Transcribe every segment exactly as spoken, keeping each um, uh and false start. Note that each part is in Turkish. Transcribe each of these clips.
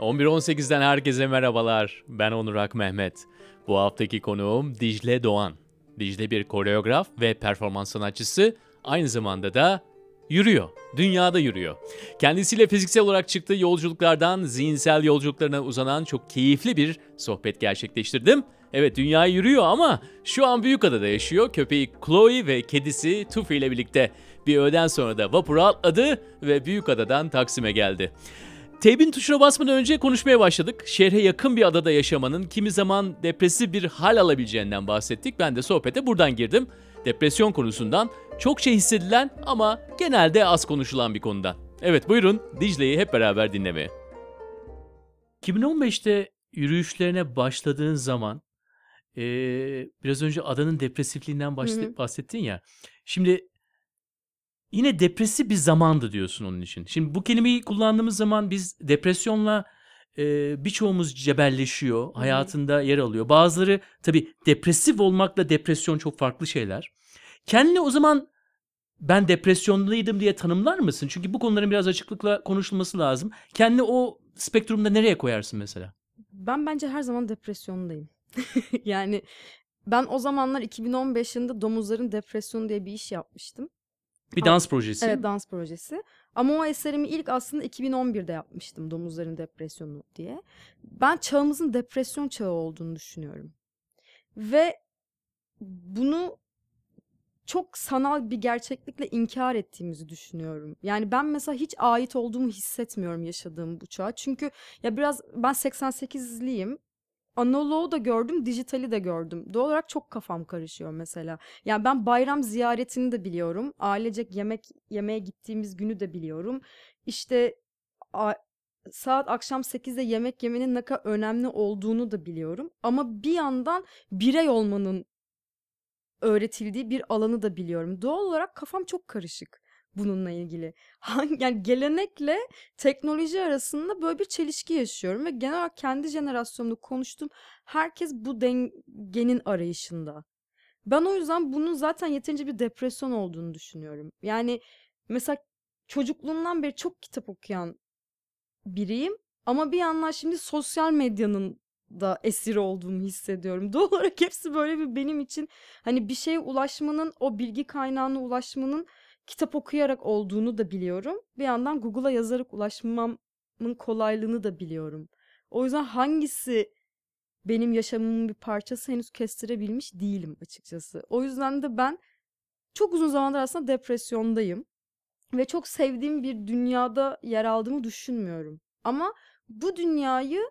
on bir on sekizden herkese merhabalar. Ben Onur Ak Mehmet. Bu haftaki konuğum Dicle Doğan. Dicle bir koreograf ve performans sanatçısı. Aynı zamanda da yürüyor. Dünyada yürüyor. Kendisiyle fiziksel olarak çıktığı yolculuklardan zihinsel yolculuklarına uzanan çok keyifli bir sohbet gerçekleştirdim. Evet, dünya yürüyor ama şu an Büyükada'da yaşıyor. Köpeği Chloe ve kedisi Tufi ile birlikte. Bir öğleden sonra da Vapural adı ve Büyükada'dan Taksim'e geldi. Teybin tuşuna basmadan önce konuşmaya başladık. Şehre yakın bir adada yaşamanın kimi zaman depresif bir hal alabileceğinden bahsettik. Ben de sohbete buradan girdim. Depresyon konusundan, çok şey hissedilen ama genelde az konuşulan bir konudan. Evet, buyurun Dicle'yi hep beraber dinlemeye. iki bin on beşte yürüyüşlerine başladığın zaman, ee, biraz önce adanın depresifliğinden bahset- bahsettin ya. Şimdi... Yine depresif bir zamandı diyorsun onun için. Şimdi bu kelimeyi kullandığımız zaman biz depresyonla e, birçoğumuz cebelleşiyor, hmm. hayatında yer alıyor. Bazıları tabii depresif olmakla depresyon çok farklı şeyler. Kendini o zaman ben depresyonluyum diye tanımlar mısın? Çünkü bu konuların biraz açıklıkla konuşulması lazım. Kendini o spektrumda nereye koyarsın mesela? Ben bence her zaman depresyondayım. Yani ben o zamanlar iki bin on beş yılında Domuzların Depresyonu diye bir iş yapmıştım. Bir dans projesi. Evet, dans projesi. Ama o eserimi ilk aslında iki bin on birde yapmıştım, Domuzların Depresyonu diye. Ben çağımızın depresyon çağı olduğunu düşünüyorum. Ve bunu çok sanal bir gerçeklikle inkar ettiğimizi düşünüyorum. Yani ben mesela hiç ait olduğumu hissetmiyorum yaşadığım bu çağa. Çünkü ya biraz ben seksen sekizliyim. Analoğu da gördüm, dijitali de gördüm. Doğal olarak çok kafam karışıyor mesela. Yani ben bayram ziyaretini de biliyorum. Ailecek yemek yemeye gittiğimiz günü de biliyorum. İşte a- saat akşam sekizde yemek yemenin ne kadar önemli olduğunu da biliyorum. Ama bir yandan birey olmanın öğretildiği bir alanı da biliyorum. Doğal olarak kafam çok karışık bununla ilgili. Yani gelenekle teknoloji arasında böyle bir çelişki yaşıyorum ve genel olarak kendi jenerasyonumda konuştum. Herkes bu dengenin arayışında. Ben o yüzden bunun zaten yeterince bir depresyon olduğunu düşünüyorum. Yani mesela çocukluğumdan beri çok kitap okuyan biriyim ama bir yandan şimdi sosyal medyanın da esiri olduğumu hissediyorum. Doğal olarak hepsi böyle bir benim için hani bir şeye ulaşmanın, o bilgi kaynağına ulaşmanın kitap okuyarak olduğunu da biliyorum. Bir yandan Google'a yazarak ulaşmamın kolaylığını da biliyorum. O yüzden hangisi benim yaşamımın bir parçası henüz kestirebilmiş değilim açıkçası. O yüzden de ben çok uzun zamandır aslında depresyondayım. Ve çok sevdiğim bir dünyada yer aldığımı düşünmüyorum. Ama bu dünyayı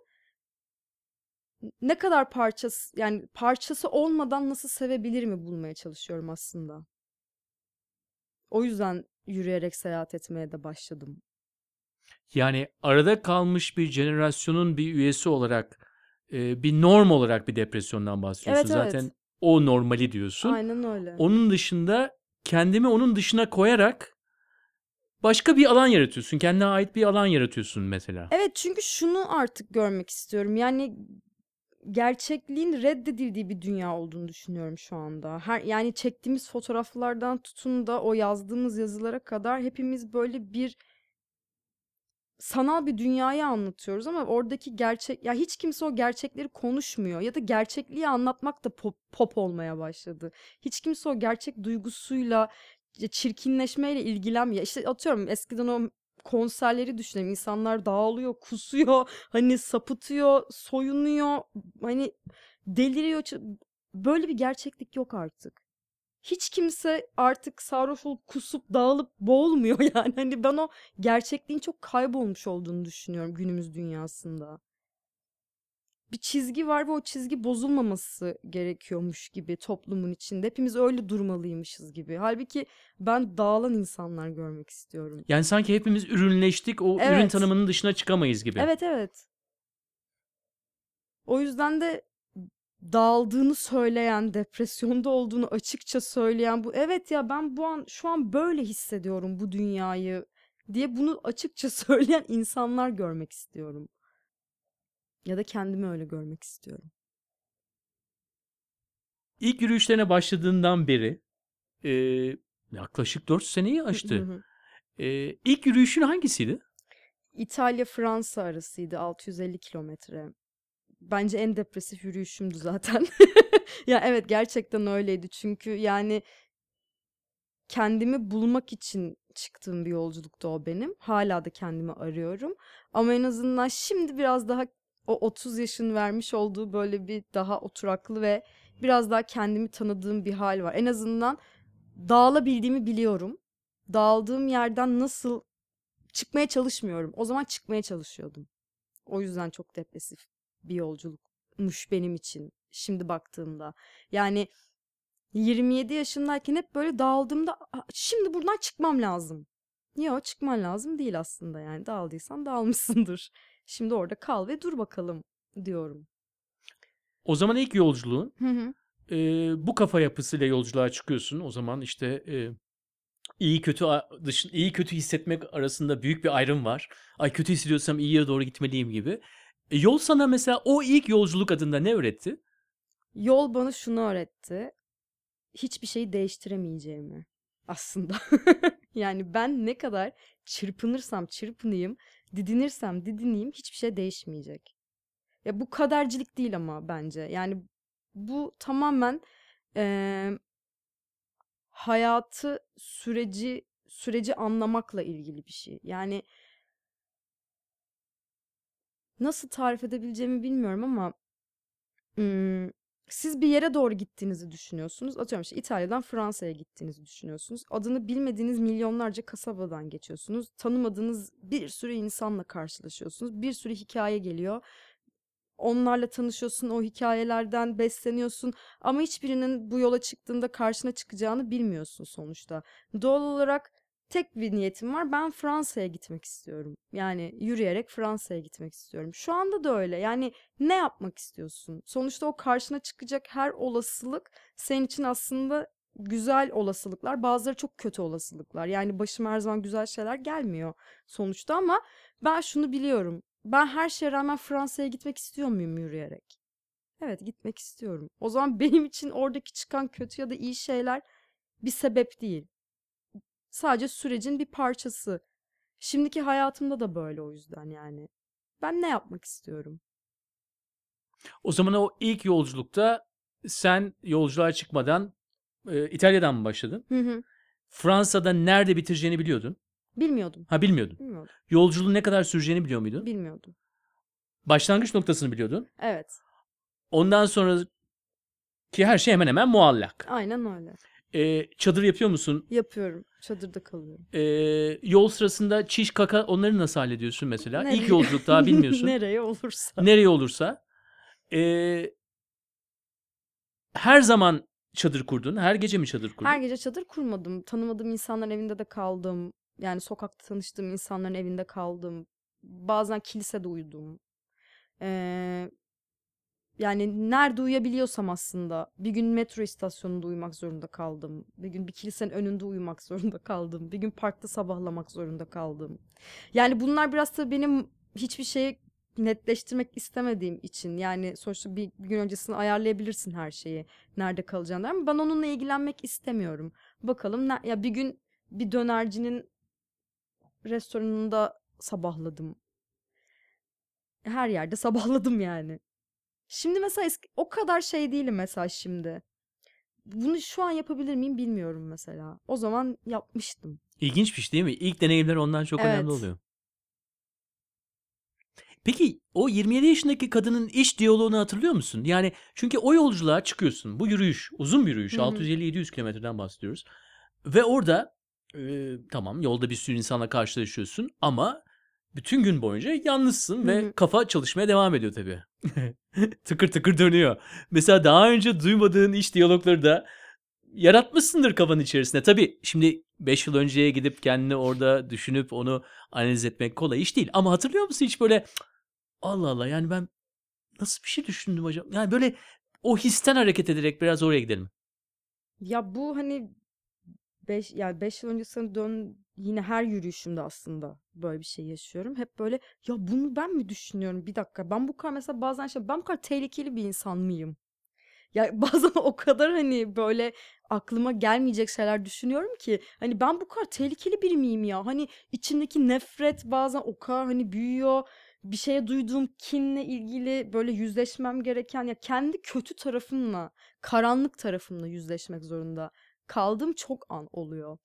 ne kadar parçası, yani parçası olmadan nasıl sevebilir mi bulmaya çalışıyorum aslında. O yüzden yürüyerek seyahat etmeye de başladım. Yani arada kalmış bir jenerasyonun bir üyesi olarak, bir norm olarak bir depresyondan bahsediyorsun. Evet, evet. Zaten o normali diyorsun. Aynen öyle. Onun dışında kendimi onun dışına koyarak başka bir alan yaratıyorsun. Kendine ait bir alan yaratıyorsun mesela. Evet, çünkü şunu artık görmek istiyorum. Yani gerçekliğin reddedildiği bir dünya olduğunu düşünüyorum şu anda. Her, yani çektiğimiz fotoğraflardan tutun da o yazdığımız yazılara kadar hepimiz böyle bir sanal bir dünyayı anlatıyoruz ama oradaki gerçek, ya hiç kimse o gerçekleri konuşmuyor ya da gerçekliği anlatmak da pop, pop olmaya başladı. Hiç kimse o gerçek duygusuyla, çirkinleşmeyle ilgilenmiyor. İşte atıyorum eskiden o konserleri düşünelim. İnsanlar dağılıyor, kusuyor, hani sapıtıyor, soyunuyor, hani deliriyor. Böyle bir gerçeklik yok artık. Hiç kimse artık sarhoş olup, kusup, dağılıp boğulmuyor yani. Hani ben o gerçekliğin çok kaybolmuş olduğunu düşünüyorum günümüz dünyasında. Bir çizgi var ve o çizgi bozulmaması gerekiyormuş gibi toplumun içinde. Hepimiz öyle durmalıymışız gibi. Halbuki ben dağılan insanlar görmek istiyorum. Yani sanki hepimiz ürünleştik, o evet. Ürün tanımının dışına çıkamayız gibi. Evet, evet. O yüzden de dağıldığını söyleyen, depresyonda olduğunu açıkça söyleyen bu. Evet ya ben bu an şu an böyle hissediyorum bu dünyayı diye bunu açıkça söyleyen insanlar görmek istiyorum. Ya da kendimi öyle görmek istiyorum. İlk yürüyüşlerine başladığından beri e, yaklaşık dört seneyi aştı. e, ilk yürüyüşün hangisiydi? İtalya-Fransa arasıydı, altı yüz elli kilometre. Bence en depresif yürüyüşümdü zaten. Ya evet, gerçekten öyleydi. Çünkü yani kendimi bulmak için çıktığım bir yolculuktu o benim. Hala da kendimi arıyorum. Ama en azından şimdi biraz daha o otuz yaşın vermiş olduğu böyle bir daha oturaklı ve biraz daha kendimi tanıdığım bir hal var. En azından dağılabildiğimi biliyorum. Dağıldığım yerden nasıl çıkmaya çalışmıyorum. O zaman çıkmaya çalışıyordum. O yüzden çok depresif bir yolculukmuş benim için şimdi baktığımda. Yani yirmi yedi yaşındayken hep böyle dağıldığımda şimdi buradan çıkmam lazım. Yok, çıkman lazım değil aslında yani. Dağıldıysan dağılmışsındır. Şimdi orada kal ve dur bakalım diyorum. O zaman ilk yolculuğun hı hı. E, bu kafa yapısıyla yolculuğa çıkıyorsun. O zaman işte e, iyi kötü dışın, iyi kötü hissetmek arasında büyük bir ayrım var. Ay, kötü hissediyorsam iyiye doğru gitmeliyim gibi. E, yol sana mesela o ilk yolculuk adında ne öğretti? Yol bana şunu öğretti. Hiçbir şeyi değiştiremeyeceğimi aslında. Yani ben ne kadar çırpınırsam çırpınayım, didinirsem didineyim, hiçbir şey değişmeyecek. Ya bu kadercilik değil ama bence. Yani bu tamamen e, hayatı, süreci süreci anlamakla ilgili bir şey. Yani nasıl tarif edebileceğimi bilmiyorum ama ım, siz bir yere doğru gittiğinizi düşünüyorsunuz. Atıyorum işte İtalya'dan Fransa'ya gittiğinizi düşünüyorsunuz. Adını bilmediğiniz milyonlarca kasabadan geçiyorsunuz. Tanımadığınız bir sürü insanla karşılaşıyorsunuz. Bir sürü hikaye geliyor. Onlarla tanışıyorsun, o hikayelerden besleniyorsun ama hiçbirinin bu yola çıktığında karşına çıkacağını bilmiyorsun sonuçta. Doğal olarak tek bir niyetim var, ben Fransa'ya gitmek istiyorum. Yani yürüyerek Fransa'ya gitmek istiyorum. Şu anda da öyle, yani ne yapmak istiyorsun? Sonuçta o karşına çıkacak her olasılık senin için aslında güzel olasılıklar, bazıları çok kötü olasılıklar. Yani başıma her zaman güzel şeyler gelmiyor sonuçta ama ben şunu biliyorum. Ben her şeye rağmen Fransa'ya gitmek istiyor muyum yürüyerek? Evet, gitmek istiyorum. O zaman benim için oradaki çıkan kötü ya da iyi şeyler bir sebep değil. Sadece sürecin bir parçası. Şimdiki hayatımda da böyle, o yüzden yani. Ben ne yapmak istiyorum? O zaman o ilk yolculukta sen yolculuğa çıkmadan e, İtalya'dan mı başladın? Hı hı. Fransa'da nerede bitireceğini biliyordun. Bilmiyordum. Ha bilmiyordun. Bilmiyordum. Yolculuğun ne kadar süreceğini biliyor muydun? Bilmiyordum. Başlangıç noktasını biliyordun. Evet. Ondan sonra ki her şey hemen hemen muallak. Aynen öyle. Ee, çadır yapıyor musun? Yapıyorum. Çadırda kalıyorum. Ee, yol sırasında çiş kaka onları nasıl hallediyorsun mesela? Nereye? İlk yolculuk daha bilmiyorsun. Nereye olursa. Nereye olursa. Ee, her zaman çadır kurdun. Her gece mi çadır kurdun? Her gece çadır kurmadım. Tanımadığım insanların evinde de kaldım. Yani sokakta tanıştığım insanların evinde kaldım. Bazen kilisede uyudum. Ee, yani nerede uyuyabiliyorsam aslında. Bir gün metro istasyonunda uyumak zorunda kaldım. Bir gün bir kilisenin önünde uyumak zorunda kaldım. Bir gün parkta sabahlamak zorunda kaldım. Yani bunlar biraz da benim hiçbir şeyi netleştirmek istemediğim için. Yani sonuçta bir, bir gün öncesini ayarlayabilirsin her şeyi. Nerede kalacağını. Ama ben onunla ilgilenmek istemiyorum. Bakalım ne, ya bir gün bir dönercinin restoranında sabahladım. Her yerde sabahladım yani. Şimdi mesela eski, o kadar şey değilim mesela şimdi. Bunu şu an yapabilir miyim bilmiyorum mesela. O zaman yapmıştım. İlginçmiş değil mi? İlk deneyimler ondan çok evet. önemli oluyor. Peki o yirmi yedi yaşındaki kadının iç diyaloğunu hatırlıyor musun? Yani çünkü o yolculuğa çıkıyorsun. Bu yürüyüş, uzun bir yürüyüş. altı yüz elli yedi yüz kilometreden bahsediyoruz. Ve orada Ee, tamam, yolda bir sürü insanla karşılaşıyorsun ama bütün gün boyunca yalnızsın ve Hı-hı. kafa çalışmaya devam ediyor tabii. Tıkır tıkır dönüyor. Mesela daha önce duymadığın iç diyalogları da yaratmışsındır kafanın içerisinde. Tabii şimdi beş yıl önceye gidip kendini orada düşünüp onu analiz etmek kolay iş değil. Ama hatırlıyor musun hiç böyle Allah Allah, yani ben nasıl bir şey düşündüm acaba? Yani böyle o histen hareket ederek biraz oraya gidelim. Ya bu hani Beş, yani beş yıl öncesine dön, yine her yürüyüşümde aslında böyle bir şey yaşıyorum. Hep böyle ya bunu ben mi düşünüyorum, bir dakika ben bu kadar mesela bazen şey ben bu kadar tehlikeli bir insan mıyım? Ya bazen o kadar hani böyle aklıma gelmeyecek şeyler düşünüyorum ki hani ben bu kadar tehlikeli biri miyim ya? Hani içimdeki nefret bazen o kadar hani büyüyor. Bir şeye duyduğum kinle ilgili böyle yüzleşmem gereken, ya kendi kötü tarafımla, karanlık tarafımla yüzleşmek zorunda kaldığım çok an oluyor.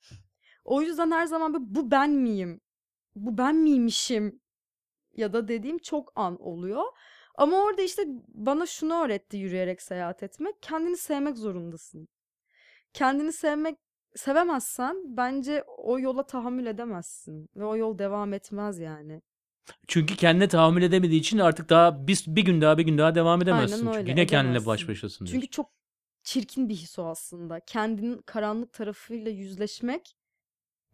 O yüzden her zaman böyle bu ben miyim? Bu ben miymişim? Ya da dediğim çok an oluyor. Ama orada işte bana şunu öğretti yürüyerek seyahat etmek. Kendini sevmek zorundasın. Kendini sevmek sevemezsen bence o yola tahammül edemezsin. Ve o yol devam etmez yani. Çünkü kendine tahammül edemediği için artık daha bir, bir gün daha bir gün daha devam edemezsin. Öyle, çünkü yine kendine baş başasın. Çünkü çok çirkin bir his o aslında. Kendinin karanlık tarafıyla yüzleşmek.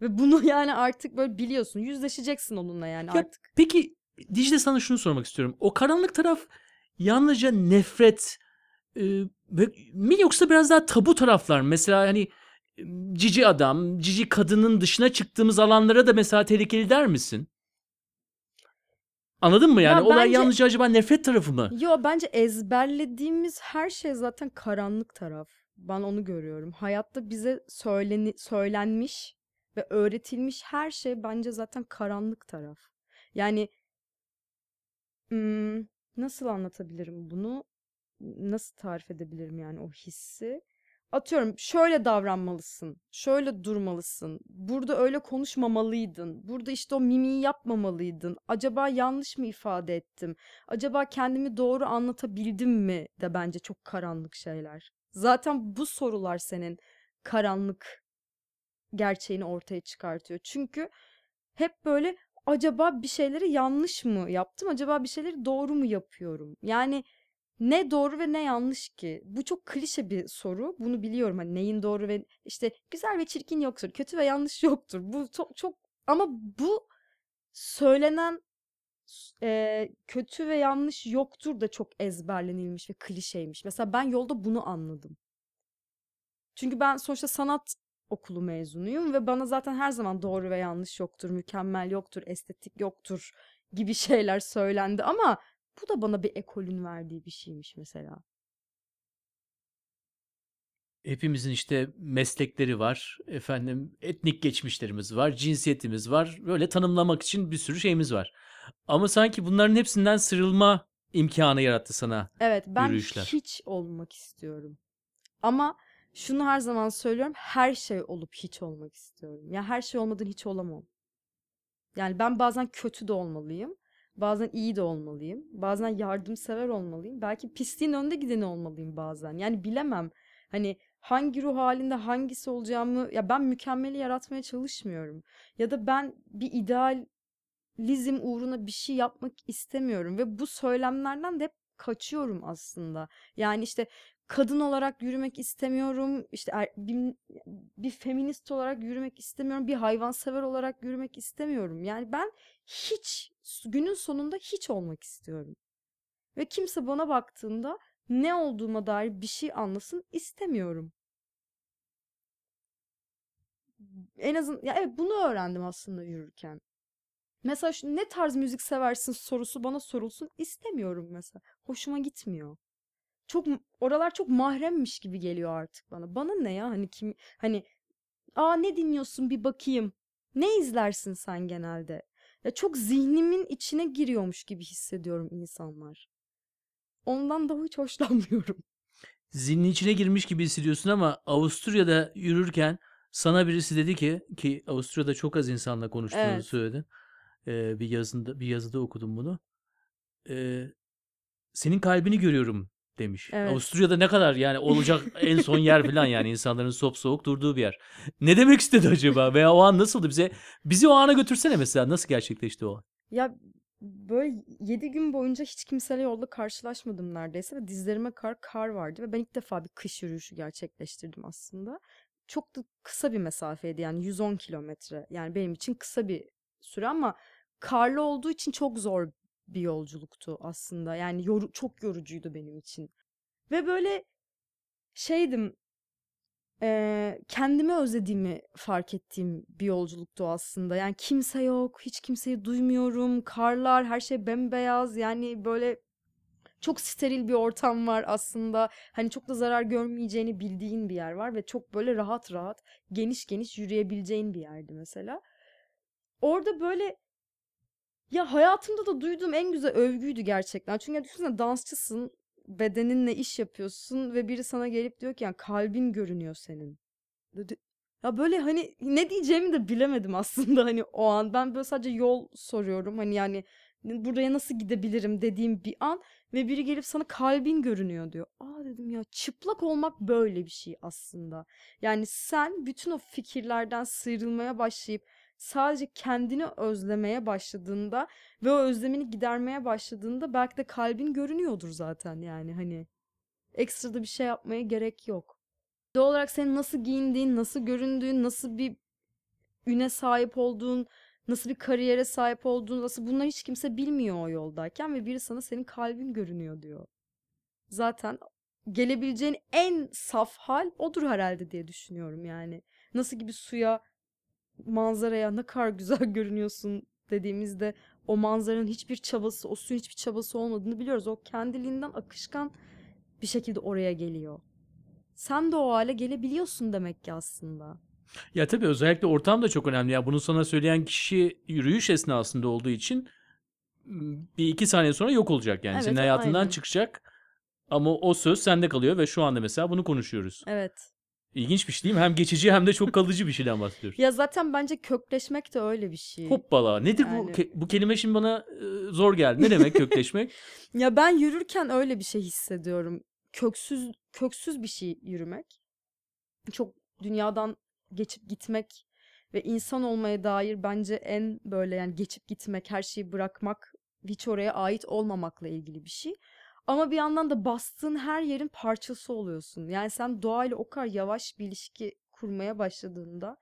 Ve bunu yani artık böyle biliyorsun. Yüzleşeceksin onunla yani ya artık. Peki Dicle, sana şunu sormak istiyorum. O karanlık taraf yalnızca nefret e, mi yoksa biraz daha tabu taraflar? Mesela hani cici adam, cici kadının dışına çıktığımız alanlara da mesela tehlikeli der misin? Anladın mı yani? Ya olay bence, yalnızca acaba nefret tarafı mı? Yo, bence ezberlediğimiz her şey zaten karanlık taraf. Ben onu görüyorum. Hayatta bize söyleni, söylenmiş ve öğretilmiş her şey bence zaten karanlık taraf. Yani hmm, nasıl anlatabilirim bunu? Nasıl tarif edebilirim yani o hissi? Atıyorum şöyle davranmalısın, şöyle durmalısın, burada öyle konuşmamalıydın, burada işte o mimiği yapmamalıydın, acaba yanlış mı ifade ettim, acaba kendimi doğru anlatabildim mi de bence çok karanlık şeyler. Zaten bu sorular senin karanlık gerçeğini ortaya çıkartıyor. Çünkü hep böyle acaba bir şeyleri yanlış mı yaptım, acaba bir şeyleri doğru mu yapıyorum? Yani ne doğru ve ne yanlış ki? Bu çok klişe bir soru. Bunu biliyorum. Hani neyin doğru ve işte güzel ve çirkin yoktur, kötü ve yanlış yoktur. Bu çok, çok... ama bu söylenen e, kötü ve yanlış yoktur da çok ezberlenilmiş ve klişeymiş. Mesela ben yolda bunu anladım. Çünkü ben sonuçta sanat okulu mezunuyum ve bana zaten her zaman doğru ve yanlış yoktur, mükemmel yoktur, estetik yoktur gibi şeyler söylendi ama bu da bana bir ekolün verdiği bir şeymiş mesela. Hepimizin işte meslekleri var, efendim etnik geçmişlerimiz var, cinsiyetimiz var. Böyle tanımlamak için bir sürü şeyimiz var. Ama sanki bunların hepsinden sıyrılma imkanı yarattı sana. Evet, ben yürüyüşler. Hiç olmak istiyorum. Ama şunu her zaman söylüyorum, her şey olup hiç olmak istiyorum. Ya her şey olmadan hiç olamam. Yani ben bazen kötü de olmalıyım. Bazen iyi de olmalıyım. Bazen yardımsever olmalıyım. Belki pisliğin önde gideni olmalıyım bazen. Yani bilemem. Hani hangi ruh halinde hangisi olacağımı... Ya ben mükemmeli yaratmaya çalışmıyorum. Ya da ben bir idealizm uğruna bir şey yapmak istemiyorum. Ve bu söylemlerden de hep kaçıyorum aslında. Yani işte kadın olarak yürümek istemiyorum. İşte er, bir, bir feminist olarak yürümek istemiyorum. Bir hayvansever olarak yürümek istemiyorum. Yani ben hiç... Günün sonunda hiç olmak istiyorum. Ve kimse bana baktığında ne olduğuma dair bir şey anlasın istemiyorum. En azından ya evet, bunu öğrendim aslında yürürken. Mesela şu, ne tarz müzik seversin sorusu bana sorulsun istemiyorum mesela. Hoşuma gitmiyor. Çok oralar çok mahremmiş gibi geliyor artık bana. Bana ne ya hani kim hani aa ne dinliyorsun bir bakayım. Ne izlersin sen genelde? Ya çok zihnimin içine giriyormuş gibi hissediyorum insanlar. Ondan da hiç hoşlanmıyorum. Zihnin içine girmiş gibi hissediyorsun ama Avusturya'da yürürken sana birisi dedi ki ki Avusturya'da çok az insanla konuştuğunu evet. söyledi. Ee, bir yazında bir yazıda okudum bunu. Ee, senin kalbini görüyorum demiş. Evet. Avusturya'da ne kadar yani olacak en son yer falan yani insanların sop soğuk durduğu bir yer. Ne demek istedi acaba? Veya o an nasıldı bize? Bizi o ana götürsene mesela. Nasıl gerçekleşti o an? Ya böyle yedi gün boyunca hiç kimseyle yolda karşılaşmadım neredeyse ve dizlerime kar kar vardı ve ben ilk defa bir kış yürüyüşü gerçekleştirdim aslında. Çok da kısa bir mesafeydi yani yüz on kilometre. Yani benim için kısa bir süre ama karlı olduğu için çok zor bir yolculuktu aslında. Yani yor- çok yorucuydu benim için. Ve böyle şeydim, e, kendimi özlediğimi fark ettiğim bir yolculuktu aslında. Yani kimse yok, hiç kimseyi duymuyorum, karlar, her şey bembeyaz. Yani böyle çok steril bir ortam var aslında. Hani çok da zarar görmeyeceğini bildiğin bir yer var ve çok böyle rahat rahat, geniş geniş yürüyebileceğin bir yerdi mesela. Orada böyle ya hayatımda da duyduğum en güzel övgüydü gerçekten. Çünkü yani düşünsene, dansçısın, bedeninle iş yapıyorsun ve biri sana gelip diyor ki yani kalbin görünüyor senin. Ya böyle hani ne diyeceğimi de bilemedim aslında hani o an. Ben böyle sadece yol soruyorum hani yani buraya nasıl gidebilirim dediğim bir an ve biri gelip sana kalbin görünüyor diyor. Aa dedim ya, çıplak olmak böyle bir şey aslında. Yani sen bütün o fikirlerden sıyrılmaya başlayıp sadece kendini özlemeye başladığında ve o özlemini gidermeye başladığında belki de kalbin görünüyordur zaten yani hani. Ekstra da bir şey yapmaya gerek yok. Doğal olarak senin nasıl giyindiğin, nasıl göründüğün, nasıl bir üne sahip olduğun, nasıl bir kariyere sahip olduğun, nasıl bunları hiç kimse bilmiyor o yoldayken ve biri sana senin kalbin görünüyor diyor. Zaten gelebileceğin en saf hal odur herhalde diye düşünüyorum yani. Nasıl gibi suya, manzaraya ne kadar güzel görünüyorsun dediğimizde o manzaranın hiçbir çabası, o suyun hiçbir çabası olmadığını biliyoruz. O kendiliğinden akışkan bir şekilde oraya geliyor. Sen de o hale gelebiliyorsun demek ki aslında. Ya tabii özellikle ortam da çok önemli. Ya bunu sana söyleyen kişi yürüyüş esnasında olduğu için bir iki saniye sonra yok olacak yani. Evet, senin hayatından aynen. çıkacak ama o söz sende kalıyor ve şu anda mesela bunu konuşuyoruz. Evet. İlginç bir şey değil mi? Hem geçici hem de çok kalıcı bir şeyden bahsediyoruz. Ya zaten bence kökleşmek de öyle bir şey. Hoppala. Nedir yani... bu? Ke- bu kelime şimdi bana e, zor geldi. Ne demek kökleşmek? Ya ben yürürken öyle bir şey hissediyorum. Köksüz köksüz bir şey yürümek. Çok dünyadan geçip gitmek ve insan olmaya dair bence en böyle yani geçip gitmek, her şeyi bırakmak, hiç oraya ait olmamakla ilgili bir şey. Ama bir yandan da bastığın her yerin parçası oluyorsun. Yani sen doğayla o kadar yavaş bir ilişki kurmaya başladığında,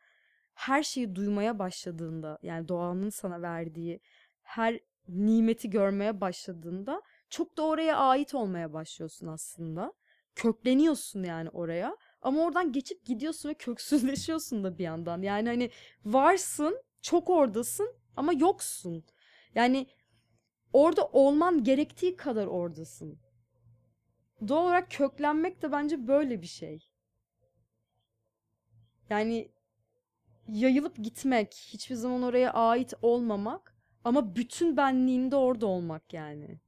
her şeyi duymaya başladığında, yani doğanın sana verdiği her nimeti görmeye başladığında çok da oraya ait olmaya başlıyorsun aslında. Kökleniyorsun yani oraya. Ama oradan geçip gidiyorsun ve köksüzleşiyorsun da bir yandan. Yani hani varsın, çok oradasın ama yoksun. Yani orada olman gerektiği kadar oradasın. Doğal olarak köklenmek de bence böyle bir şey. Yani yayılıp gitmek, hiçbir zaman oraya ait olmamak ama bütün benliğinde orada olmak yani.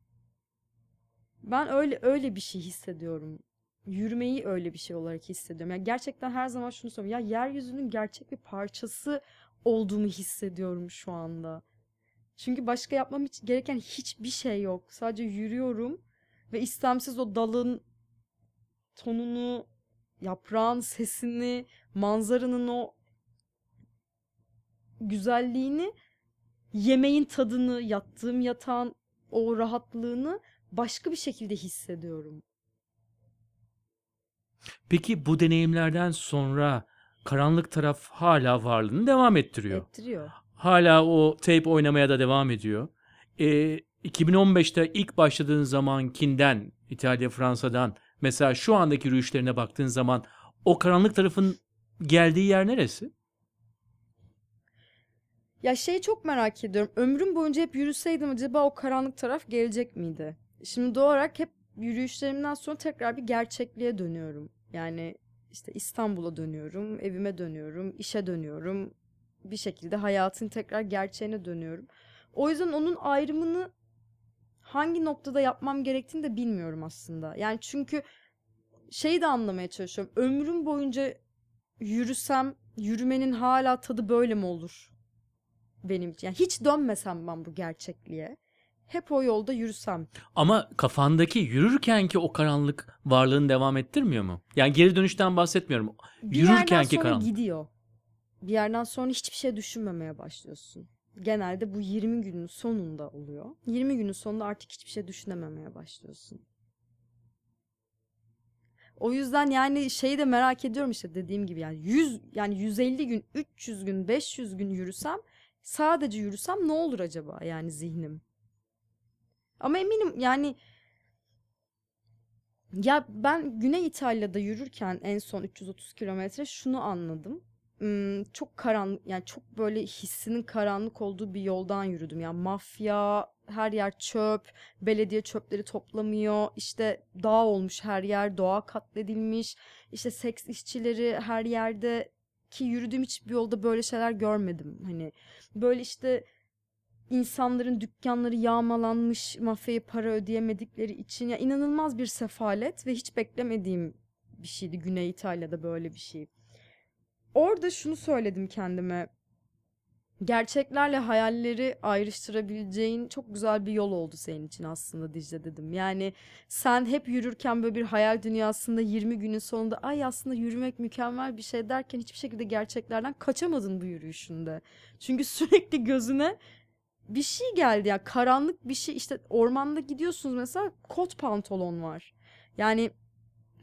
Ben öyle öyle bir şey hissediyorum. Yürümeyi öyle bir şey olarak hissediyorum. Yani gerçekten her zaman şunu söylüyorum. Ya yeryüzünün gerçek bir parçası olduğumu hissediyorum şu anda. Çünkü başka yapmam hiç, gereken hiçbir şey yok. Sadece yürüyorum ve istemsiz o dalın tonunu, yaprağın sesini, manzaranın o güzelliğini, yemeğin tadını, yattığım yatağın o rahatlığını başka bir şekilde hissediyorum. Peki bu deneyimlerden sonra karanlık taraf hala varlığını devam ettiriyor. Ettiriyor. Hala o tape oynamaya da devam ediyor. E, iki bin on beşte ilk başladığın zamankinden, İtalya, Fransa'dan mesela şu andaki yürüyüşlerine baktığın zaman o karanlık tarafın geldiği yer neresi? Ya şeyi çok merak ediyorum. Ömrüm boyunca hep yürüseydim acaba o karanlık taraf gelecek miydi? Şimdi doğal olarak hep yürüyüşlerimden sonra tekrar bir gerçekliğe dönüyorum. Yani işte İstanbul'a dönüyorum, evime dönüyorum, işe dönüyorum. Bir şekilde hayatın tekrar gerçeğine dönüyorum. O yüzden onun ayrımını hangi noktada yapmam gerektiğini de bilmiyorum aslında. Yani çünkü şeyi de anlamaya çalışıyorum. Ömrüm boyunca yürüsem, yürümenin hala tadı böyle mi olur benim için? Yani hiç dönmesem ben bu gerçekliğe. Hep o yolda yürüsem. Ama kafandaki yürürkenki o karanlık varlığını devam ettirmiyor mu? Yani geri dönüşten bahsetmiyorum. Yürürkenki karanlık. Gidiyor. Bir yerden sonra hiçbir şey düşünmemeye başlıyorsun. Genelde bu yirmi günün sonunda oluyor. yirmi günün sonunda artık hiçbir şey düşünememeye başlıyorsun. O yüzden yani şeyi de merak ediyorum işte dediğim gibi yani yüz yani yüz elli gün, üç yüz gün, beş yüz gün yürüsem, sadece yürüsem ne olur acaba yani zihnim? Ama eminim yani ya ben Güney İtalya'da yürürken en son üç yüz otuz kilometre şunu anladım. Çok karanlık yani çok böyle hissinin karanlık olduğu bir yoldan yürüdüm. Yani mafya, her yer çöp, belediye çöpleri toplamıyor, işte dağ olmuş her yer, doğa katledilmiş, işte seks işçileri her yerde ki yürüdüğüm hiçbir yolda böyle şeyler görmedim. Hani böyle işte insanların dükkanları yağmalanmış, mafyaya para ödeyemedikleri için ya inanılmaz bir sefalet ve hiç beklemediğim bir şeydi Güney İtalya'da böyle bir şey. Orada şunu söyledim kendime. Gerçeklerle hayalleri ayrıştırabileceğin çok güzel bir yol oldu senin için aslında Dicle dedim. Yani sen hep yürürken böyle bir hayal dünyasında yirmi günün sonunda ay aslında yürümek mükemmel bir şey derken hiçbir şekilde gerçeklerden kaçamadın bu yürüyüşünde. Çünkü sürekli gözüne bir şey geldi ya, yani karanlık bir şey, işte ormanda gidiyorsunuz mesela kot pantolon var. Yani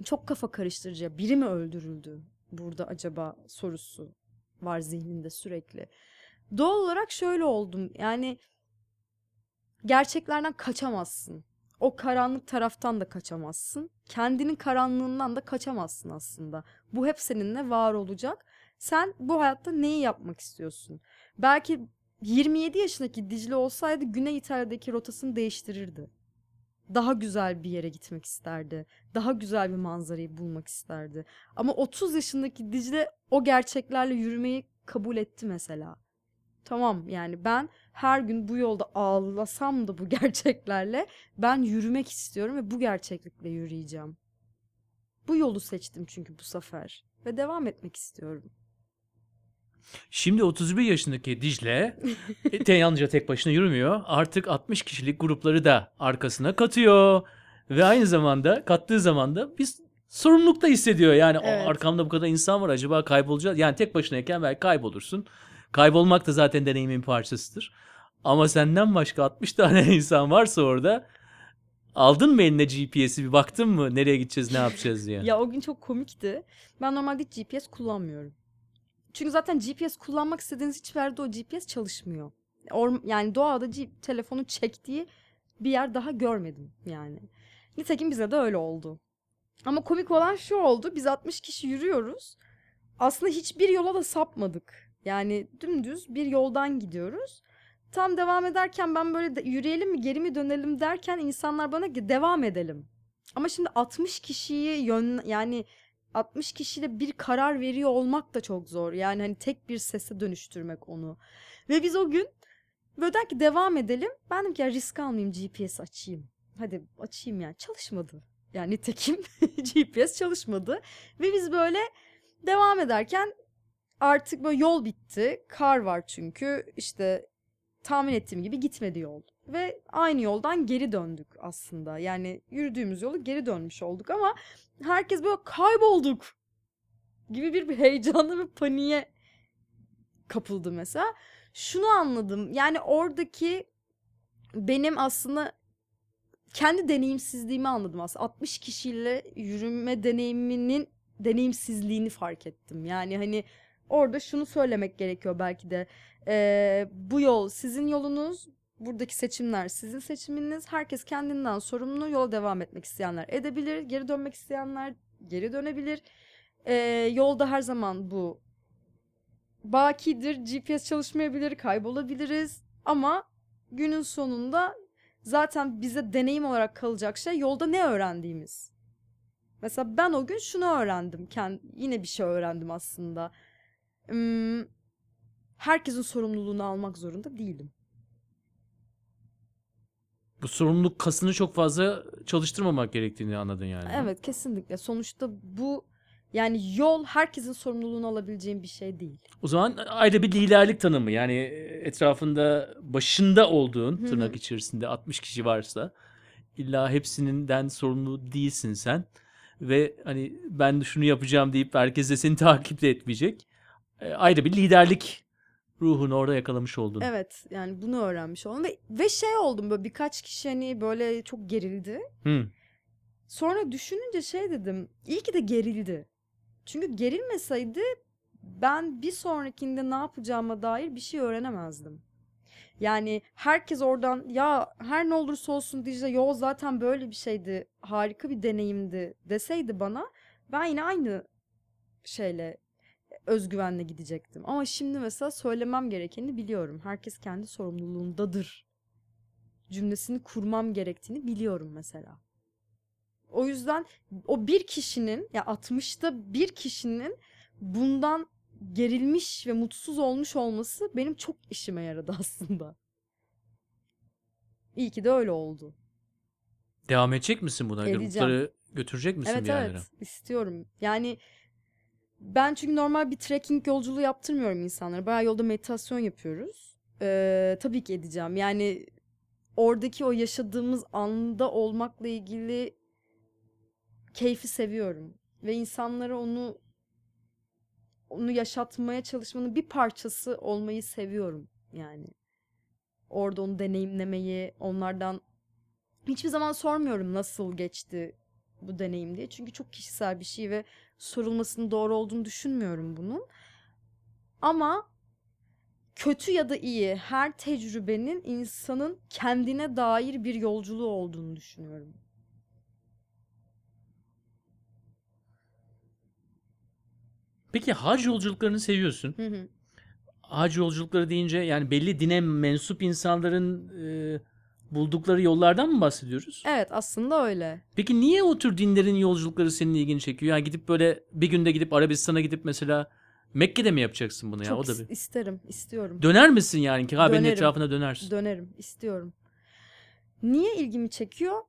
çok kafa karıştırıcı. Biri mi öldürüldü burada acaba sorusu var zihninde sürekli. Doğal olarak şöyle oldum. Yani gerçeklerden kaçamazsın. O karanlık taraftan da kaçamazsın. Kendinin karanlığından da kaçamazsın aslında. Bu hep seninle var olacak. Sen bu hayatta neyi yapmak istiyorsun? Belki yirmi yedi yaşındaki Dicle olsaydı Güney İtalya'daki rotasını değiştirirdi. Daha güzel bir yere gitmek isterdi. Daha güzel bir manzarayı bulmak isterdi. Ama otuz yaşındaki Dicle o gerçeklerle yürümeyi kabul etti mesela. Tamam, yani ben her gün bu yolda ağlasam da bu gerçeklerle ben yürümek istiyorum ve bu gerçeklikle yürüyeceğim. Bu yolu seçtim çünkü bu sefer ve devam etmek istiyorum. Şimdi otuz bir yaşındaki Dicle yalnızca tek başına yürümüyor. Artık altmış kişilik grupları da arkasına katıyor ve aynı zamanda kattığı zaman da biz sorumluluk da hissediyor. Yani evet, arkamda bu kadar insan var, acaba kaybolacağız. Yani tek başınayken belki kaybolursun. Kaybolmak da zaten deneyimin parçasıdır. Ama senden başka altmış tane insan varsa orada, aldın mı eline G P S'i, bir baktın mı nereye gideceğiz, ne yapacağız diye. Ya o gün çok komikti. Ben normalde hiç G P S kullanmıyorum. Çünkü zaten G P S kullanmak istediğiniz hiçbir yerde o G P S çalışmıyor. Or- yani doğada G- telefonu çektiği bir yer daha görmedim yani. Nitekim bize de öyle oldu. Ama komik olan şu oldu. Biz altmış kişi yürüyoruz. Aslında hiçbir yola da sapmadık. Yani dümdüz bir yoldan gidiyoruz. Tam devam ederken ben böyle de, yürüyelim mi geri mi dönelim derken insanlar bana devam edelim. Ama şimdi altmış kişiyi yön, yani altmış kişiyle bir karar veriyor olmak da çok zor. Yani hani tek bir sese dönüştürmek onu. Ve biz o gün böyle der ki devam edelim. Ben dedim ki ya risk almayayım, G P S açayım. Hadi açayım yani. Çalışmadı. Yani nitekim G P S çalışmadı. Ve biz böyle devam ederken artık böyle yol bitti. Kar var çünkü. İşte tahmin ettiğim gibi gitmedi yol. Ve aynı yoldan geri döndük aslında. Yani yürüdüğümüz yolu geri dönmüş olduk ama herkes böyle kaybolduk gibi bir heyecanla ve paniğe kapıldı mesela. Şunu anladım. Yani oradaki benim aslında kendi deneyimsizliğimi anladım aslında. altmış kişiyle yürüme deneyiminin deneyimsizliğini fark ettim. Yani hani orada şunu söylemek gerekiyor belki de. Ee, bu yol sizin yolunuz, buradaki seçimler sizin seçiminiz. Herkes kendinden sorumlu. Yola devam etmek isteyenler edebilir, geri dönmek isteyenler geri dönebilir. Ee, yolda her zaman bu bakidir, G P S çalışmayabilir, kaybolabiliriz. Ama günün sonunda zaten bize deneyim olarak kalacak şey yolda ne öğrendiğimiz. Mesela ben o gün şunu öğrendim. Kend- yine bir şey öğrendim aslında. Herkesin sorumluluğunu almak zorunda değilim. Bu sorumluluk kasını çok fazla çalıştırmamak gerektiğini anladın yani. Evet, kesinlikle. Sonuçta bu yani yol herkesin sorumluluğunu alabileceğin bir şey değil. O zaman ayrı bir liderlik tanımı, yani etrafında başında olduğun tırnak Hı-hı. içerisinde altmış kişi varsa illa hepsinden sorumlu değilsin sen ve hani ben şunu yapacağım deyip herkes de seni takip etmeyecek. Ayrı bir liderlik ruhunu orada yakalamış oldun. Evet, yani bunu öğrenmiş oldum ve, ve şey oldum böyle birkaç kişi hani böyle çok gerildi. Hmm. Sonra düşününce şey dedim, iyi ki de gerildi. Çünkü gerilmeseydi ben bir sonrakinde ne yapacağıma dair bir şey öğrenemezdim. Yani herkes oradan ya her ne olursa olsun Dicle yo zaten böyle bir şeydi, harika bir deneyimdi deseydi bana ben yine aynı şeyle özgüvenle gidecektim. Ama şimdi mesela söylemem gerekeni biliyorum. Herkes kendi sorumluluğundadır cümlesini kurmam gerektiğini biliyorum mesela. O yüzden o bir kişinin, ya altmışta bir kişinin bundan gerilmiş ve mutsuz olmuş olması benim çok işime yaradı aslında. İyi ki de öyle oldu. Devam edecek misin buna? Grupları götürecek misin? Evet bir evet yerlere? İstiyorum. Yani ben çünkü normal bir trekking yolculuğu yaptırmıyorum insanlara. Bayağı yolda meditasyon yapıyoruz. Ee, tabii ki edeceğim. Yani oradaki o yaşadığımız anda olmakla ilgili keyfi seviyorum. Ve insanlara onu onu yaşatmaya çalışmanın bir parçası olmayı seviyorum yani. Orada onu deneyimlemeyi, onlardan hiçbir zaman sormuyorum nasıl geçti bu deneyim diye. Çünkü çok kişisel bir şey ve sorulmasının doğru olduğunu düşünmüyorum bunun. Ama kötü ya da iyi, her tecrübenin insanın kendine dair bir yolculuğu olduğunu düşünüyorum. Peki hac yolculuklarını seviyorsun. Hı hı. Hac yolculukları deyince yani belli dine mensup insanların e, buldukları yollardan mı bahsediyoruz? Evet, aslında öyle. Peki niye o tür dinlerin yolculukları senin ilgini çekiyor? Yani gidip böyle bir günde gidip Arabistan'a gidip mesela Mekke'de mi yapacaksın bunu ya? Çok o da bir... isterim, istiyorum. Döner misin yani? Kabe'nin etrafına dönersin. Dönerim, istiyorum. Niye ilgimi çekiyor?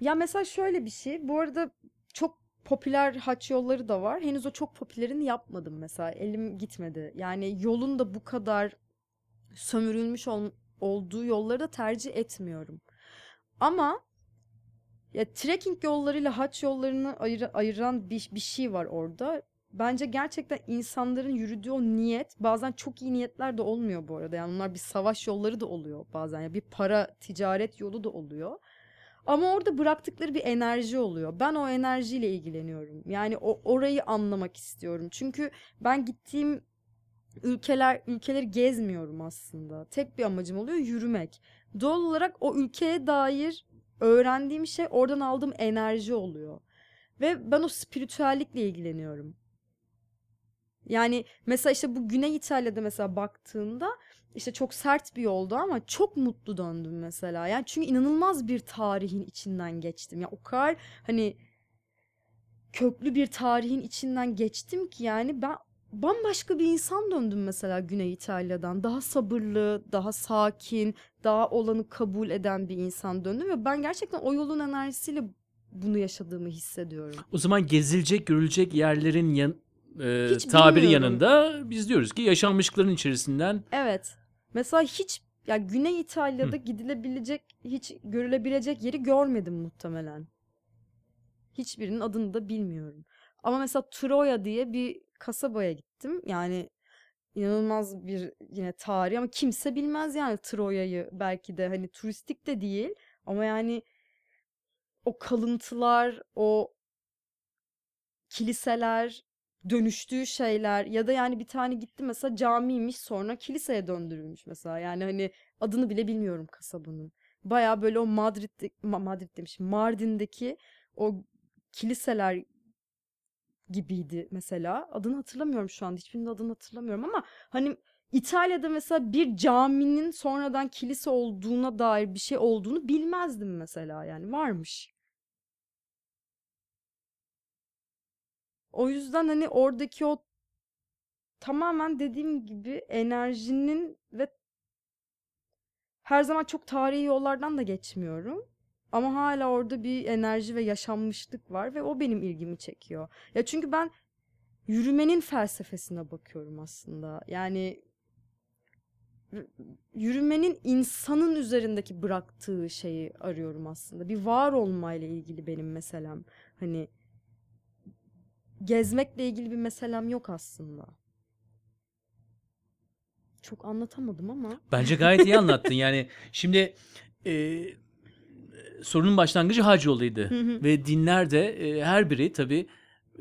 Ya mesela şöyle bir şey. Bu arada çok popüler haç yolları da var. Henüz o çok popülerini yapmadım mesela. Elim gitmedi. Yani yolun da bu kadar sömürülmüş ol- olduğu yolları da tercih etmiyorum. Ama ya trekking yollarıyla haç yollarını ayır- ayıran bir, bir şey var orada. Bence gerçekten insanların yürüdüğü o niyet, bazen çok iyi niyetler de olmuyor bu arada. Yani onlar bir savaş yolları da oluyor bazen. Ya bir para, ticaret yolu da oluyor. Ama orada bıraktıkları bir enerji oluyor. Ben o enerjiyle ilgileniyorum. Yani o orayı anlamak istiyorum. Çünkü ben gittiğim ülkeler ülkeleri gezmiyorum aslında. Tek bir amacım oluyor, yürümek. Doğal olarak o ülkeye dair öğrendiğim şey oradan aldığım enerji oluyor. Ve ben o spiritüellikle ilgileniyorum. Yani mesela işte bu Güney İtalya'da mesela baktığında işte çok sert bir yoldu ama çok mutlu döndüm mesela. Yani çünkü inanılmaz bir tarihin içinden geçtim. Ya o kadar hani köklü bir tarihin içinden geçtim ki yani ben bambaşka bir insan döndüm mesela Güney İtalya'dan. Daha sabırlı, daha sakin, daha olanı kabul eden bir insan döndüm ve ben gerçekten o yolun enerjisiyle bunu yaşadığımı hissediyorum. O zaman gezilecek, görülecek yerlerin yan E, tabirin yanında biz diyoruz ki yaşanmışlıkların içerisinden. Evet. Mesela hiç ya yani Güney İtalya'da Hı. gidilebilecek, hiç görülebilecek yeri görmedim muhtemelen. Hiçbirinin adını da bilmiyorum. Ama mesela Troya diye bir kasabaya gittim. Yani inanılmaz bir yine tarih ama kimse bilmez yani Troya'yı, belki de hani turistik de değil ama yani o kalıntılar, o kiliseler, dönüştüğü şeyler ya da yani bir tane gitti mesela camiymiş sonra kiliseye döndürülmüş mesela, yani hani adını bile bilmiyorum kasabanın. Bayağı böyle o Madrid Madrid demişim Mardin'deki o kiliseler gibiydi mesela. Adını hatırlamıyorum şu anda, hiçbirinin adını hatırlamıyorum ama hani İtalya'da mesela bir caminin sonradan kilise olduğuna dair bir şey olduğunu bilmezdim mesela, yani varmış. O yüzden hani oradaki o tamamen dediğim gibi enerjinin ve her zaman çok tarihi yollardan da geçmiyorum. Ama hala orada bir enerji ve yaşanmışlık var ve o benim ilgimi çekiyor. Ya çünkü ben yürümenin felsefesine bakıyorum aslında. Yani yürümenin insanın üzerindeki bıraktığı şeyi arıyorum aslında. Bir var olmayla ilgili benim meselem. Hani gezmekle ilgili bir meselem yok aslında. Çok anlatamadım ama. Bence gayet iyi anlattın. Yani şimdi e, sorunun başlangıcı hac yoluydu. Ve dinler de e, her biri tabii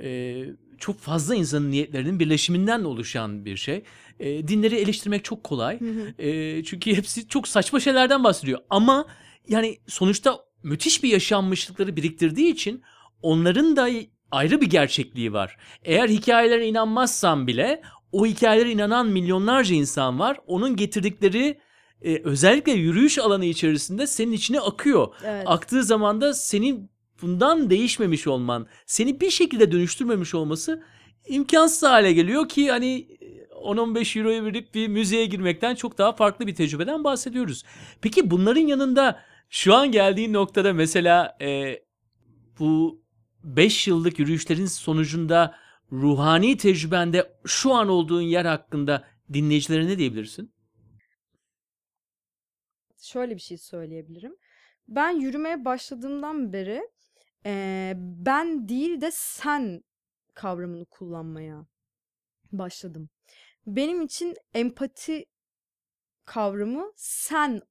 e, çok fazla insanın niyetlerinin birleşiminden oluşan bir şey. E, dinleri eleştirmek çok kolay. e, çünkü hepsi çok saçma şeylerden bahsediyor. Ama yani sonuçta müthiş bir yaşanmışlıkları biriktirdiği için onların da ayrı bir gerçekliği var. Eğer hikayelere inanmazsan bile o hikayelere inanan milyonlarca insan var. Onun getirdikleri e, özellikle yürüyüş alanı içerisinde senin içine akıyor. Evet. Aktığı zaman da senin bundan değişmemiş olman, seni bir şekilde dönüştürmemiş olması imkansız hale geliyor ki hani on on beş euroya verip bir müzeye girmekten çok daha farklı bir tecrübeden bahsediyoruz. Peki bunların yanında şu an geldiğin noktada mesela e, bu beş yıllık yürüyüşlerin sonucunda ruhani tecrübende şu an olduğun yer hakkında dinleyicilere ne diyebilirsin? Şöyle bir şey söyleyebilirim. Ben yürümeye başladığımdan beri e, ben değil de sen kavramını kullanmaya başladım. Benim için empati kavramı sen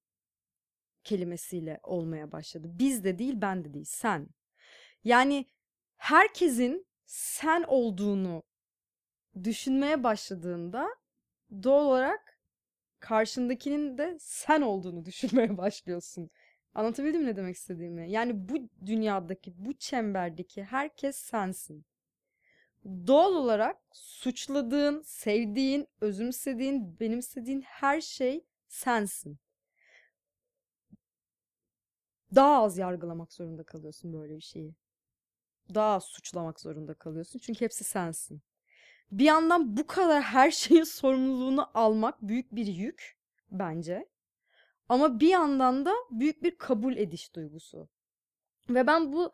kelimesiyle olmaya başladı. Biz de değil, ben de değil, sen. Yani herkesin sen olduğunu düşünmeye başladığında doğal olarak karşındakinin de sen olduğunu düşünmeye başlıyorsun. Anlatabildim mi ne demek istediğimi? Yani bu dünyadaki, bu çemberdeki herkes sensin. Doğal olarak suçladığın, sevdiğin, özümsediğin, benimsediğin her şey sensin. Daha az yargılamak zorunda kalıyorsun böyle bir şeyi. Daha az suçlamak zorunda kalıyorsun. Çünkü hepsi sensin. Bir yandan bu kadar her şeyin sorumluluğunu almak büyük bir yük bence. Ama bir yandan da büyük bir kabul ediş duygusu. Ve ben bu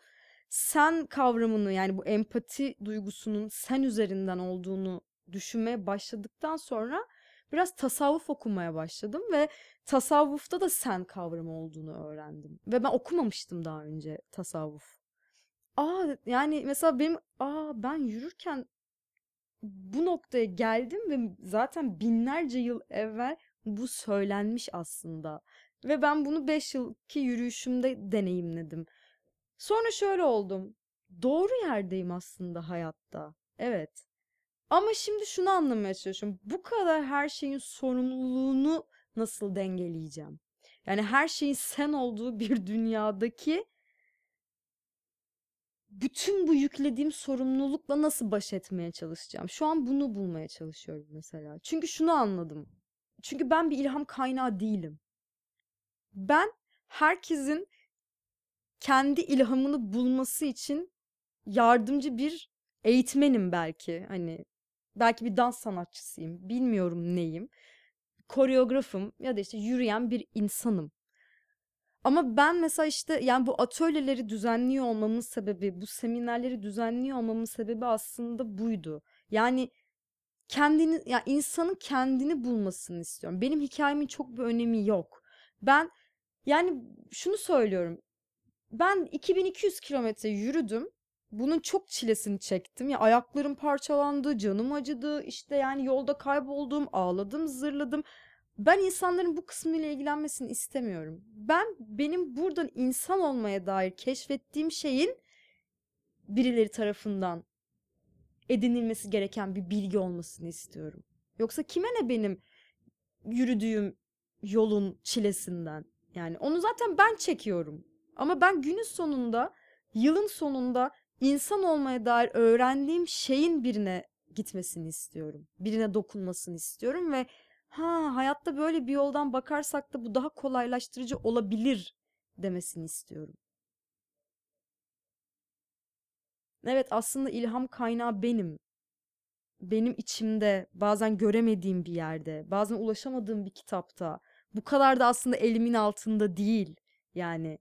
sen kavramını, yani bu empati duygusunun sen üzerinden olduğunu düşünmeye başladıktan sonra biraz tasavvuf okumaya başladım ve tasavvufta da sen kavramı olduğunu öğrendim. Ve ben okumamıştım daha önce tasavvuf. Aa yani mesela benim aa ben yürürken bu noktaya geldim ve zaten binlerce yıl evvel bu söylenmiş aslında. Ve ben bunu beş yılki yürüyüşümde deneyimledim. Sonra şöyle oldum. Doğru yerdeyim aslında hayatta. Evet. Ama şimdi şunu anlamaya çalışıyorum. Bu kadar her şeyin sorumluluğunu nasıl dengeleyeceğim? Yani her şeyin sen olduğu bir dünyadaki bütün bu yüklediğim sorumlulukla nasıl baş etmeye çalışacağım? Şu an bunu bulmaya çalışıyorum mesela. Çünkü şunu anladım. Çünkü ben bir ilham kaynağı değilim. Ben herkesin kendi ilhamını bulması için yardımcı bir eğitmenim belki. Hani belki bir dans sanatçısıyım. Bilmiyorum neyim. Koreografım ya da işte yürüyen bir insanım. Ama ben mesela işte yani bu atölyeleri düzenliyor olmamın sebebi, bu seminerleri düzenliyor olmamın sebebi aslında buydu. Yani kendini, yani insanın kendini bulmasını istiyorum. Benim hikayemin çok bir önemi yok. Ben yani şunu söylüyorum. Ben iki bin iki yüz kilometre yürüdüm. Bunun çok çilesini çektim. Ya ayaklarım parçalandı, canım acıdı. İşte yani yolda kayboldum, ağladım, zırladım. Ben insanların bu kısmıyla ilgilenmesini istemiyorum. Ben benim buradan insan olmaya dair keşfettiğim şeyin birileri tarafından edinilmesi gereken bir bilgi olmasını istiyorum. Yoksa kime ne benim yürüdüğüm yolun çilesinden? Yani onu zaten ben çekiyorum. Ama ben günün sonunda, yılın sonunda insan olmaya dair öğrendiğim şeyin birine gitmesini istiyorum. Birine dokunmasını istiyorum ve ha hayatta böyle bir yoldan bakarsak da bu daha kolaylaştırıcı olabilir demesini istiyorum. Evet aslında ilham kaynağı benim. Benim içimde, bazen göremediğim bir yerde, bazen ulaşamadığım bir kitapta. Bu kadar da aslında elimin altında değil yani.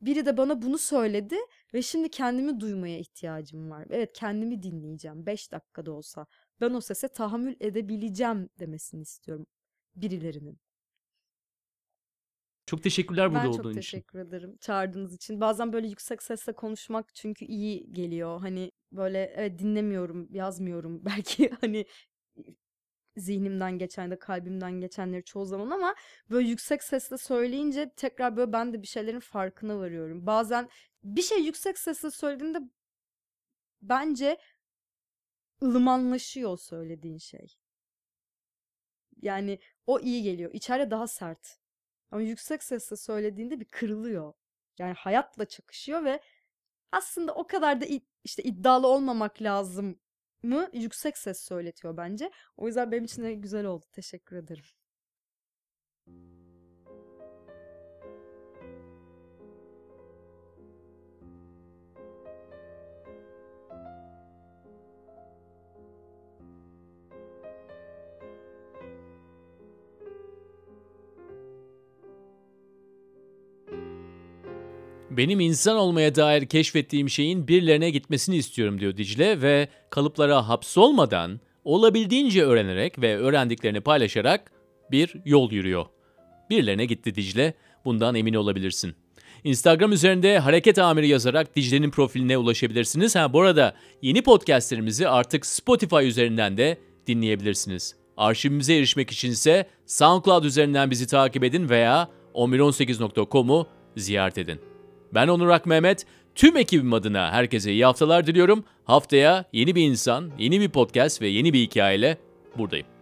Biri de bana bunu söyledi ve şimdi kendimi duymaya ihtiyacım var. Evet kendimi dinleyeceğim. Beş dakikada olsa ben o sese tahammül edebileceğim demesini istiyorum birilerinin. Çok teşekkürler burada olduğun için. Ben çok teşekkür ederim çağırdığınız için. Bazen böyle yüksek sesle konuşmak çünkü iyi geliyor. Hani böyle evet dinlemiyorum, yazmıyorum. Belki hani zihnimden geçen de kalbimden geçenleri çoğu zaman ama böyle yüksek sesle söyleyince tekrar böyle ben de bir şeylerin farkına varıyorum. Bazen bir şey yüksek sesle söylediğinde bence ılımanlaşıyor söylediğin şey. Yani o iyi geliyor. İçeride daha sert. Ama yüksek sesle söylediğinde bir kırılıyor. Yani hayatla çakışıyor ve aslında o kadar da işte iddialı olmamak lazım mı yüksek ses söyletiyor bence. O yüzden benim için de güzel oldu. Teşekkür ederim. Benim insan olmaya dair keşfettiğim şeyin birilerine gitmesini istiyorum diyor Dicle ve kalıplara hapsolmadan olabildiğince öğrenerek ve öğrendiklerini paylaşarak bir yol yürüyor. Birilerine gitti Dicle, bundan emin olabilirsin. Instagram üzerinde hareket amiri yazarak Dicle'nin profiline ulaşabilirsiniz. Ha, bu arada yeni podcastlerimizi artık Spotify üzerinden de dinleyebilirsiniz. Arşivimize erişmek için ise SoundCloud üzerinden bizi takip edin veya on bir on sekiz nokta com'u ziyaret edin. Ben Onur Ak Mehmet, tüm ekibim adına herkese iyi haftalar diliyorum. Haftaya yeni bir insan, yeni bir podcast ve yeni bir hikayeyle buradayım.